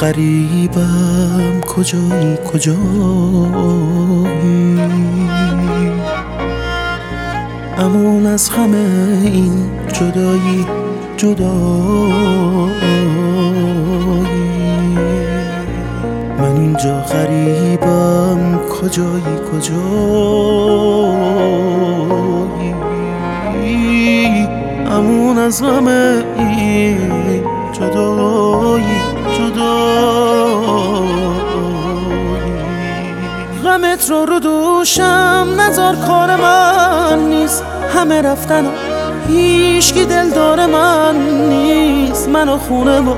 قریبم کجای کجایی، امون از غم این جدایی من اینجا غریبم کجای کجایی، امون از غم این جدایی غمت رو دوشم نذار، کار من نیست همه رفتن و هیشکی دلدار من نیست، من و خونه و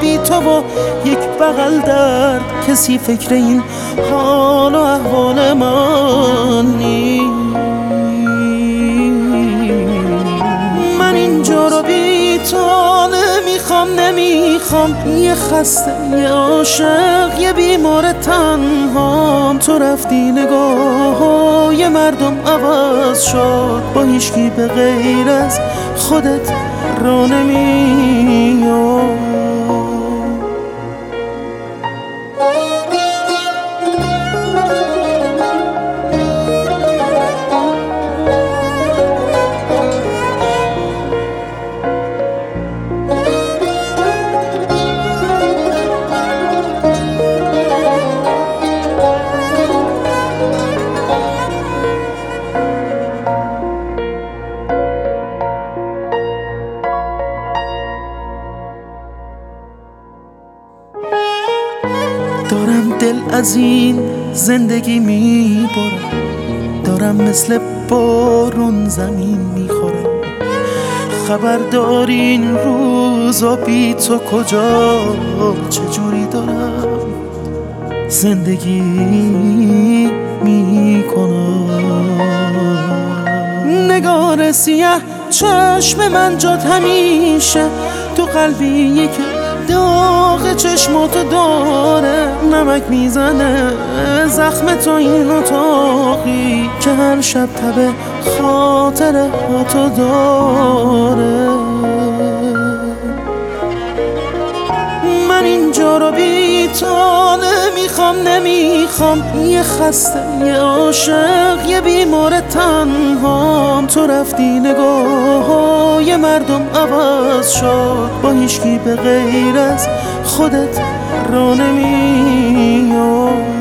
بی تو و یک بغل درد، کسی فکر این حال و احوال من نیست، من اینجا رو بی تو نمیخوام، یه خسته یه عاشق یه بیمار تنهام، تو رفتی نگاه یه مردم عوض شد، با هیچکی به غیر از خودت را نمیام. دارم دل از این زندگی میبارم، دارم مثل بارون زمین میخورم، خبر دارین روزا بی تو کجا، چجوری دارم زندگی میکنم. نگار سیاه چشم من جات همیشه، تو قلبی یک داغ چشماتو داره، نمک میزنه زخم تو این اتاقی که هر شب تبه خاطره هاتو داره، من اینجا رو بی تو نمیخوام، یه خسته یه عاشق یه بیمار تنهام، تو رفتی نگاه یه مردم عوض شد، با هیچکی به غیر از خودت را نمیام.